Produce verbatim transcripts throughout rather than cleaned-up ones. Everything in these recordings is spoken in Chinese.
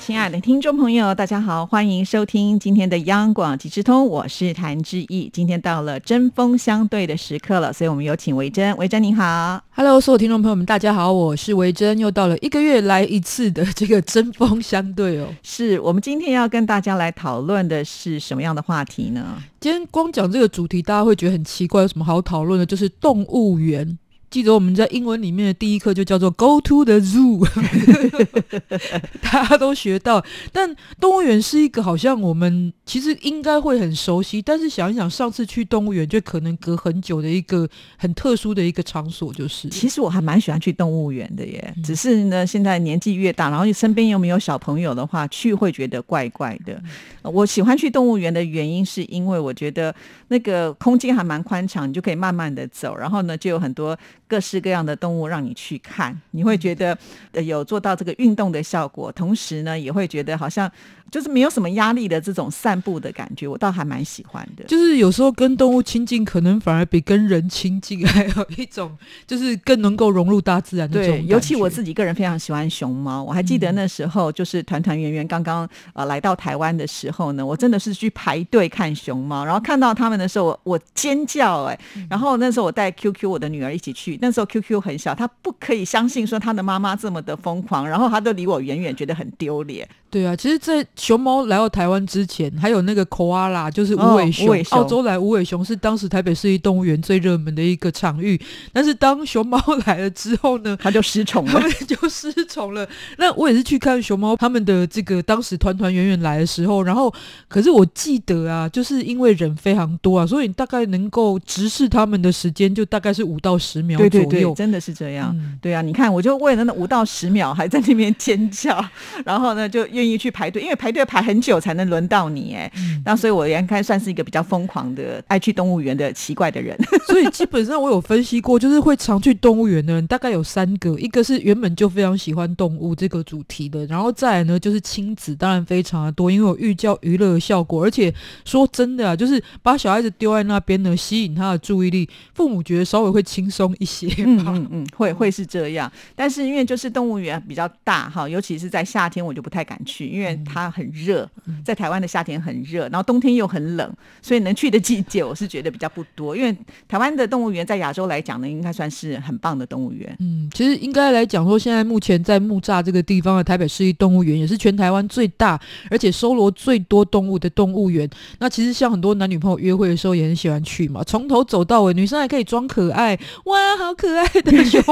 亲爱的听众朋友，大家好，欢迎收听今天的央广即时通，我是谭志毅。今天到了针锋相对的时刻了，所以我们有请维珍。维珍你好。 Hello， 所有听众朋友们大家好，我是维珍。又到了一个月来一次的这个针锋相对哦。是，我们今天要跟大家来讨论的是什么样的话题呢？今天光讲这个主题大家会觉得很奇怪，有什么好讨论的？就是动物园。记得我们在英文里面的第一课就叫做 Go to the zoo， 大家都学到。但动物园是一个好像我们其实应该会很熟悉，但是想一想上次去动物园就可能隔很久的一个很特殊的一个场所。就是其实我还蛮喜欢去动物园的耶、嗯、只是呢现在年纪越大，然后身边又没有小朋友的话，去会觉得怪怪的、嗯、我喜欢去动物园的原因是因为我觉得那个空间还蛮宽敞，你就可以慢慢的走，然后呢就有很多各式各样的动物让你去看，你会觉得、呃、有做到这个运动的效果，同时呢也会觉得好像就是没有什么压力的这种散步的感觉，我倒还蛮喜欢的。就是有时候跟动物亲近可能反而比跟人亲近还有一种就是更能够融入大自然的这种感觉。对，尤其我自己个人非常喜欢熊猫。我还记得那时候就是团团圆圆刚刚、呃、来到台湾的时候呢，我真的是去排队看熊猫，然后看到他们的时候 我, 我尖叫哎、欸！然后那时候我带 Q Q 我的女儿一起去，那时候 Q Q 很小，她不可以相信说她的妈妈这么的疯狂，然后她都离我远远，觉得很丢脸。对啊，其实在熊猫来到台湾之前，还有那个 Koala 就是无尾熊、哦、澳洲来无尾熊是当时台北市立动物园最热门的一个场域，但是当熊猫来了之后呢，它就失宠了，它就失宠了。那我也是去看熊猫他们的这个当时团团圆圆来的时候，然后可是我记得啊，就是因为人非常多啊，所以你大概能够直视他们的时间就大概是五到十秒左右。对对对，真的是这样、嗯、对啊，你看我就为了那五到十秒还在那边尖叫，然后呢就愿意去排队，因为排队排很久才能轮到你哎、嗯，那所以我应该算是一个比较疯狂的爱去动物园的奇怪的人。所以基本上我有分析过，就是会常去动物园的人大概有三个，一个是原本就非常喜欢动物这个主题的，然后再来呢就是亲子，当然非常的多，因为有寓教娱乐的效果，而且说真的啊，就是把小孩子丢在那边呢，吸引他的注意力，父母觉得稍微会轻松一些吧。嗯嗯嗯，会会是这样，但是因为就是动物园比较大哈，尤其是在夏天我就不太敢去，因为它很热，在台湾的夏天很热，然后冬天又很冷，所以能去的季节我是觉得比较不多。因为台湾的动物园在亚洲来讲呢，应该算是很棒的动物园。嗯，其实应该来讲说，现在目前在木栅这个地方的台北市立动物园也是全台湾最大，而且收罗最多动物的动物园。那其实像很多男女朋友约会的时候也很喜欢去嘛，从头走到尾，女生还可以装可爱，哇，好可爱的熊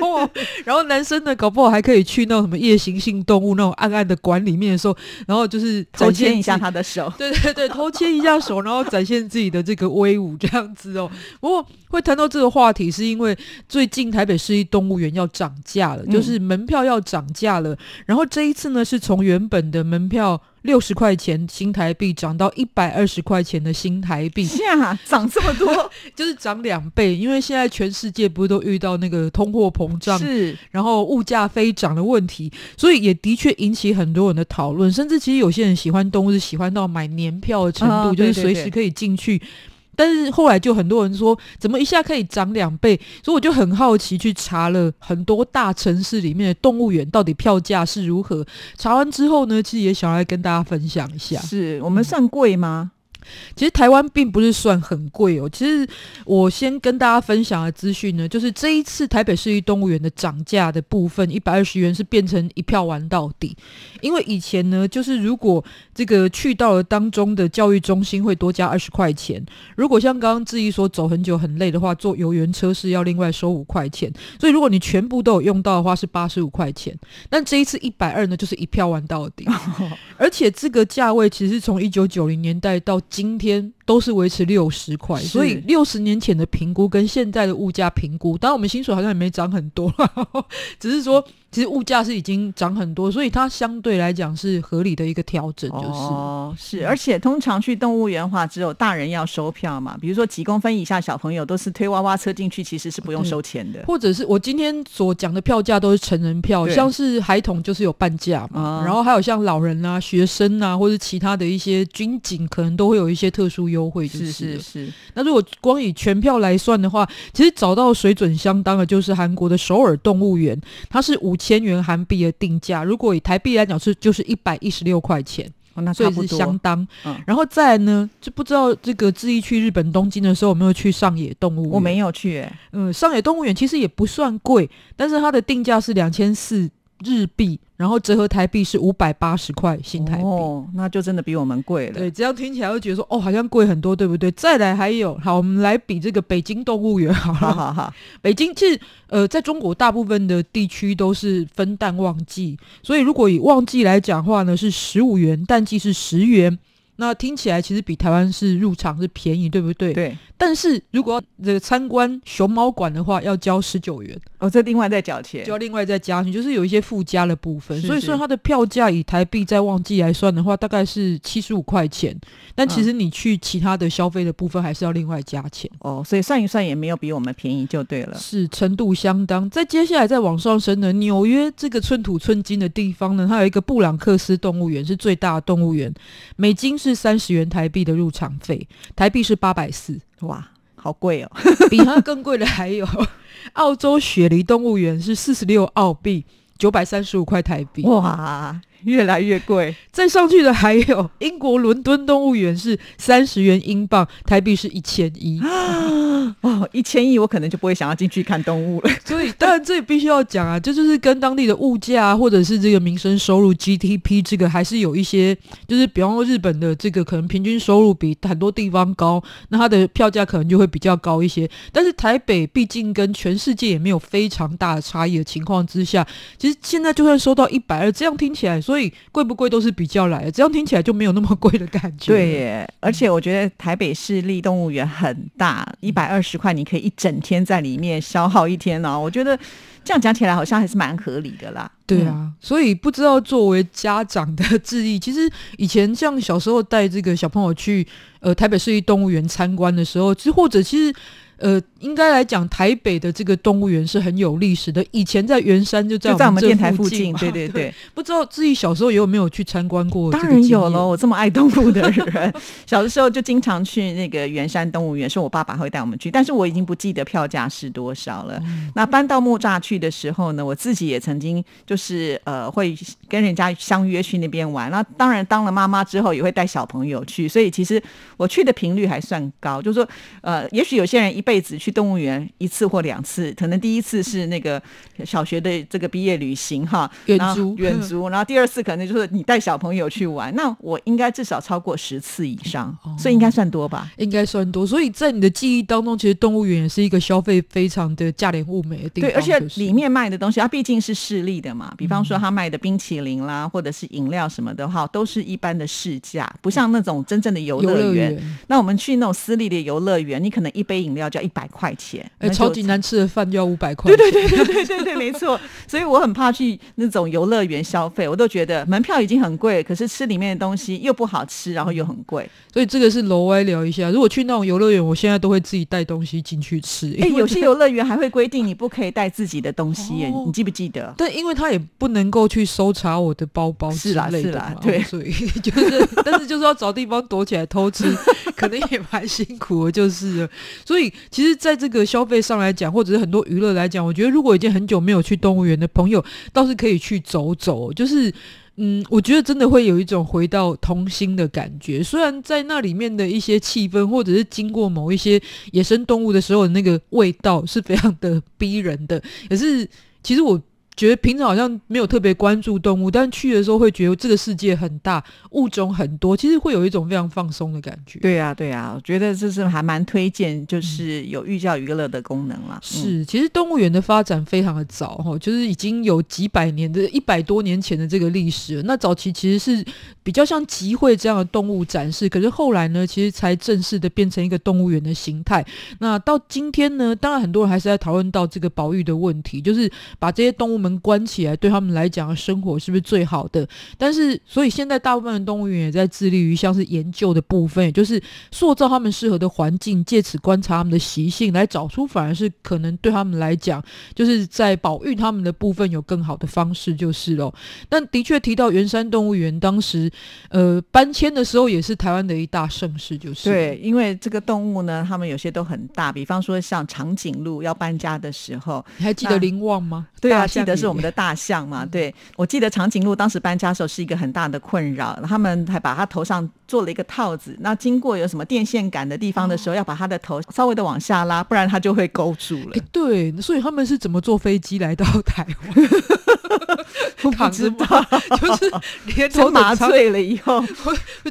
猫、哦、然后男生呢，搞不好还可以去那种什么夜行性动物那种暗暗的管理里面的时候，然后就是偷牵一下他的手，对对对，偷牵一下手，然后展现自己的这个威武这样子哦。不过会谈到这个话题，是因为最近台北市立动物园要涨价了，就是门票要涨价了。嗯、然后这一次呢，是从原本的门票六十块钱新台币涨到一百二十块钱的新台币，呀，涨这么多，就是涨两倍。因为现在全世界不是都遇到那个通货膨胀，是，然后物价飞涨的问题，所以也的确引起很多人的讨论。甚至其实有些人喜欢动物是喜欢到买年票的程度，哦、就是随时可以进去。对对对，但是后来就很多人说怎么一下可以涨两倍，所以我就很好奇去查了很多大城市里面的动物园到底票价是如何。查完之后呢，其实也想来跟大家分享一下。是我们算贵吗？嗯，其实台湾并不是算很贵哦。其实我先跟大家分享的资讯呢，就是这一次台北市立动物园的涨价的部分一百二十元是变成一票玩到底。因为以前呢，就是如果这个去到了当中的教育中心会多加二十块钱，如果像刚刚志毅说走很久很累的话，坐游园车是要另外收五块钱，所以如果你全部都有用到的话是八十五块钱。但这一次一百二呢，就是一票玩到底。而且这个价位其实从一九九零年代到今天都是维持六十块，所以六十年前的评估跟现在的物价评估，当然我们薪水好像也没涨很多啦，只是说其实物价是已经涨很多，所以它相对来讲是合理的一个调整，就是哦是，而且通常去动物园的话只有大人要收票嘛，比如说几公分以下小朋友都是推娃娃车进去，其实是不用收钱的，或者是我今天所讲的票价都是成人票，像是孩童就是有半价嘛、嗯、然后还有像老人啊学生啊或者其他的一些军警可能都会有一些特殊优惠，就是是是是。那如果光以全票来算的话，其实找到水准相当的就是韩国的首尔动物园，它是五千元韩币的定价，如果以台币来讲是就是一百一十六块钱、哦、那差不多，所以是相当、嗯、然后再来呢，就不知道这个志毅去日本东京的时候有没有去上野动物园，我没有去耶、欸、嗯，上野动物园其实也不算贵，但是它的定价是两千四日币，然后折合台币是五百八十块新台币，哦，那就真的比我们贵了，对，只要听起来会觉得说哦好像贵很多，对不对？再来还有，好，我们来比这个北京动物园好了，好好好，北京其实呃在中国大部分的地区都是分淡旺季，所以如果以旺季来讲的话呢是十五元，淡季是十元，那听起来其实比台湾是入场是便宜，对不对？对。但是如果要参观熊猫馆的话，要交十九元哦，这另外再缴钱，就要另外再加钱，就是有一些附加的部分。是是，所以说它的票价以台币在旺季来算的话，大概是七十五块钱。但其实你去其他的消费的部分还是要另外加钱、嗯、哦，所以算一算也没有比我们便宜就对了，是程度相当。再接下来再往上升的纽约这个寸土寸金的地方呢，它有一个布朗克斯动物园，是最大的动物园，美金是。是三十元台币的入场费，台币是八百四，哇，好贵哦！比它更贵的还有澳洲雪梨动物园是四十六澳币，九百三十五块台币，哇，越来越贵。再上去的还有英国伦敦动物园是三十元英镑，台币是一千一。哦，一千一我可能就不会想要进去看动物了。所以当然这也必须要讲啊，这就是跟当地的物价、啊、或者是这个民生收入 G D P 这个还是有一些，就是比方说日本的这个可能平均收入比很多地方高，那它的票价可能就会比较高一些。但是台北毕竟跟全世界也没有非常大的差异的情况之下，其实现在就算收到一百二，这样听起来，所以贵不贵都是比较来的，这样听起来就没有那么贵的感觉。对耶，而且我觉得台北市立动物园很大，一百二十块你可以一整天在里面消耗一天哦，我觉得这样讲起来好像还是蛮合理的啦。对啊、嗯、所以不知道作为家长的质疑，其实以前像小时候带这个小朋友去呃台北市立动物园参观的时候，或者其实呃应该来讲台北的这个动物园是很有历史的，以前在圆山就在我 们, 就在我们电台附近，对对 对, 对，不知道自己小时候有没有去参观过？当然有了，我这么爱动物的人小的时候就经常去那个圆山动物园，是我爸爸会带我们去，但是我已经不记得票价是多少了、嗯、那搬到木栅去的时候呢，我自己也曾经就是呃会跟人家相约去那边玩，那当然当了妈妈之后也会带小朋友去，所以其实我去的频率还算高，就是说呃也许有些人一辈子去动物园一次或两次，可能第一次是那个小学的这个毕业旅行哈，远足远足，然后第二次可能就是你带小朋友去玩，那我应该至少超过十次以上、哦、所以应该算多吧，应该算多。所以在你的记忆当中，其实动物园也是一个消费非常的价廉物美的地方、就是、对，而且里面卖的东西它毕竟是市立的嘛，比方说它卖的冰淇淋啦、嗯、或者是饮料什么的话都是一般的市价，不像那种真正的游乐园，那我们去那种私立的游乐园，你可能一杯饮料就要一百块钱，哎、欸，超级难吃的饭就要五百块钱，对对对对对对没错，所以我很怕去那种游乐园消费，我都觉得门票已经很贵，可是吃里面的东西又不好吃，然后又很贵，所以这个是楼外聊一下。如果去那种游乐园，我现在都会自己带东西进去吃、欸、有些游乐园还会规定你不可以带自己的东西耶、哦、你记不记得？但因为他也不能够去搜查我的包包之类的嘛，是啦是啦，对，所以就是但是就是要找地方躲起来偷吃可能也蛮辛苦的就是了。所以其实在这个消费上来讲，或者是很多娱乐来讲，我觉得如果已经很久没有去动物园的朋友倒是可以去走走，就是嗯，我觉得真的会有一种回到童心的感觉，虽然在那里面的一些气氛，或者是经过某一些野生动物的时候的那个味道是非常的逼人的，可是其实我觉得平常好像没有特别关注动物，但去的时候会觉得这个世界很大，物种很多，其实会有一种非常放松的感觉。对啊对啊，我觉得这是还蛮推荐，就是有寓教于乐的功能啦、嗯、是，其实动物园的发展非常的早、哦、就是已经有几百年的一百多年前的这个历史了。那早期其实是比较像集会这样的动物展示，可是后来呢其实才正式的变成一个动物园的形态。那到今天呢，当然很多人还是在讨论到这个保育的问题，就是把这些动物们关起来，对他们来讲生活是不是最好的。但是所以现在大部分的动物园也在致力于像是研究的部分，也就是塑造他们适合的环境，借此观察他们的习性，来找出反而是可能对他们来讲就是在保育他们的部分有更好的方式就是咯。但的确提到圆山动物园，当时呃搬迁的时候也是台湾的一大盛事，就是对，因为这个动物呢他们有些都很大，比方说像长颈鹿要搬家的时候，你还记得林旺吗？对啊，记得是我们的大象嘛、嗯、对，我记得长颈鹿当时搬家的时候是一个很大的困扰，他们还把它头上做了一个套子，那经过有什么电线杆的地方的时候、哦、要把它的头稍微的往下拉，不然它就会勾住了、欸、对，所以他们是怎么坐飞机来到台湾我不知道就是连头麻醉了以后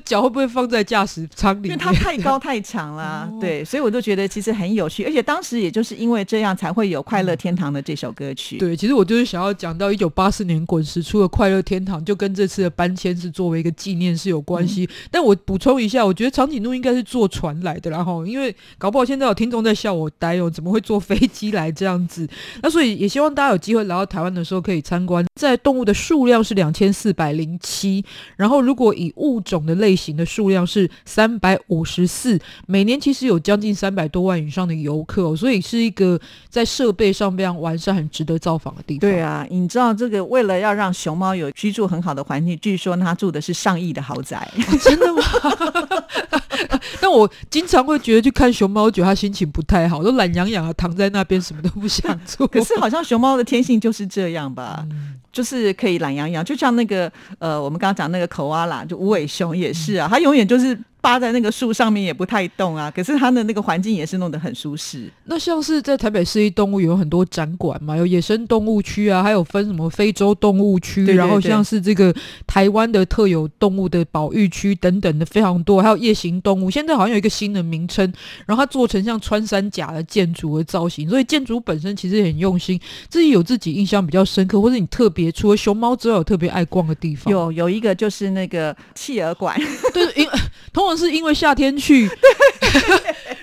脚会不会放在驾驶舱里面，因为它太高太长啦、哦、对，所以我就觉得其实很有趣，而且当时也就是因为这样才会有快乐天堂的这首歌曲、嗯、对，其实我就是想要讲到一九八四年滚石出的快乐天堂，就跟这次的搬迁是作为一个纪念是有关系、嗯、但我补充一下，我觉得长颈鹿应该是坐船来的啦，因为搞不好现在有听众在笑我呆哦，怎么会坐飞机来这样子。那所以也希望大家有机会来到台湾的时候可以参观，在动物的数量是两千四百零七，然后如果以物种的类型的数量是三百五十四，每年其实有将近三百多万以上的游客、哦、所以是一个在设备上非常完善很值得造访的地方。对啊，你知道这个为了要让熊猫有居住很好的环境，据说它住的是上亿的豪宅、啊、真的吗但我经常会觉得去看熊猫觉得它心情不太好，都懒洋洋的躺在那边什么都不想做可是好像熊猫的天性就是这样吧、嗯，就是可以懒洋洋，就像那个呃，我们刚刚讲那个口阿拉，就无尾熊也是啊，它永远就是扒在那个树上面也不太动啊，可是它的那个环境也是弄得很舒适。那像是在台北市立动物园有很多展馆嘛，有野生动物区啊，还有分什么非洲动物区，对对对，然后像是这个台湾的特有动物的保育区等等的非常多，还有夜行动物，现在好像有一个新的名称，然后它做成像穿山甲的建筑的造型，所以建筑本身其实也很用心。自己有自己印象比较深刻或者你特别除了熊猫之外有特别爱逛的地方，有有一个就是那个企鹅馆对，因通常是因为夏天去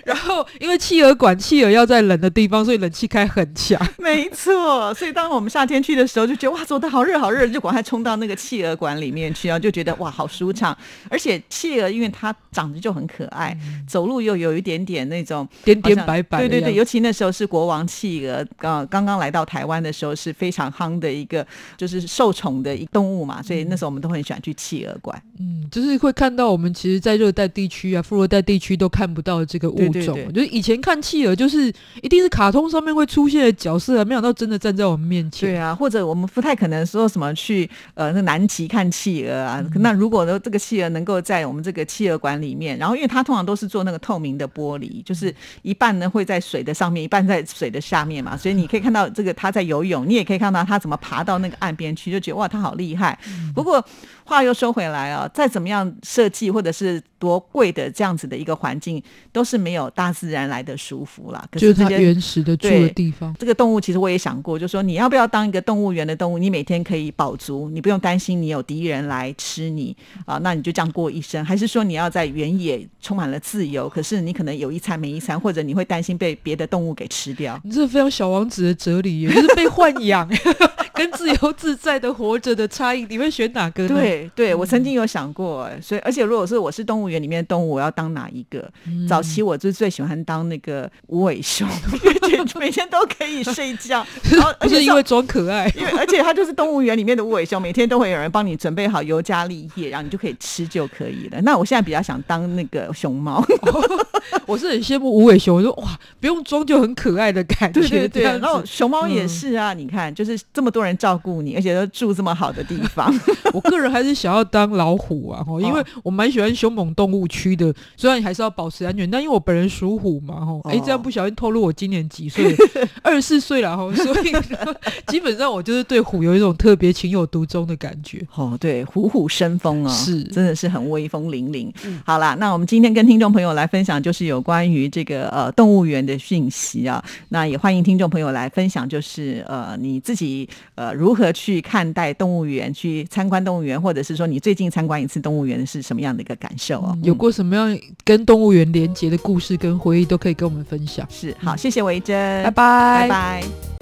然后因为企鹅馆企鹅要在冷的地方，所以冷气开很强没错，所以当我们夏天去的时候就觉得哇走得好热好热，就赶快冲到那个企鹅馆里面去，然后就觉得哇好舒畅。而且企鹅因为它长得就很可爱、嗯、走路又有一点点那种点点白白，对对对，尤其那时候是国王企鹅、呃、刚刚来到台湾的时候是非常夯的一个就是受宠的一动物嘛，所以那时候我们都很喜欢去企鹅馆。嗯，就是会看到我们其实在热带地区啊副热带地区都看不到这个物种，对对对，就是以前看企鹅就是一定是卡通上面会出现的角色、啊、没想到真的站在我们面前。对啊，或者我们不太可能说什么去呃那南极看企鹅啊、嗯、那如果这个企鹅能够在我们这个企鹅馆里面，然后因为它通常都是做那个透明的玻璃，就是一半呢会在水的上面一半在水的下面嘛，所以你可以看到这个它在游泳，你也可以看到它怎么爬到那个岸边去，就觉得哇它好厉害、嗯、不过话又说回来啊，再怎么样设计或者是多贵的这样子的一个环境都是没有大自然来的舒服啦。可是就是它原始的住的地方。这个动物其实我也想过，就是说你要不要当一个动物园的动物，你每天可以饱足，你不用担心你有敌人来吃你啊，那你就这样过一生，还是说你要在原野充满了自由，可是你可能有一餐没一餐，或者你会担心被别的动物给吃掉。你这非常小王子的哲理耶，就是被豢养跟自由自在的活着的差异，你会选哪个呢？对对，我曾经有想过、欸、所以而且如果是我是动物园里面的动物，我要当哪一个、嗯、早期我就最喜欢当那个无尾熊每天都可以睡觉然后而且不是因为装可爱因为而且它就是动物园里面的无尾熊，每天都会有人帮你准备好尤加利叶，然后你就可以吃就可以了。那我现在比较想当那个熊猫哦，我是很羡慕无尾熊，我说哇不用装就很可爱的感觉。对对对，然后熊猫也是啊、嗯、你看就是这么多人人照顾你，而且都住这么好的地方。我个人还是想要当老虎啊，因为我蛮喜欢凶猛动物区的，虽然还是要保持安全，但因为我本人属虎嘛，哎、欸，这样不小心透露我今年几岁，二十四岁了，所以基本上我就是对虎有一种特别情有独钟的感觉。哦，对，虎虎生风啊、哦，是，真的是很威风凛凛。嗯、好啦，那我们今天跟听众朋友来分享就是有关于这个呃动物园的讯息啊，那也欢迎听众朋友来分享，就是呃你自己呃如何去看待动物园，去参观动物园，或者是说你最近参观一次动物园是什么样的一个感受哦、嗯？有过什么样跟动物园连结的故事跟回忆，都可以跟我们分享。是，好，谢谢维珍，拜拜，拜拜。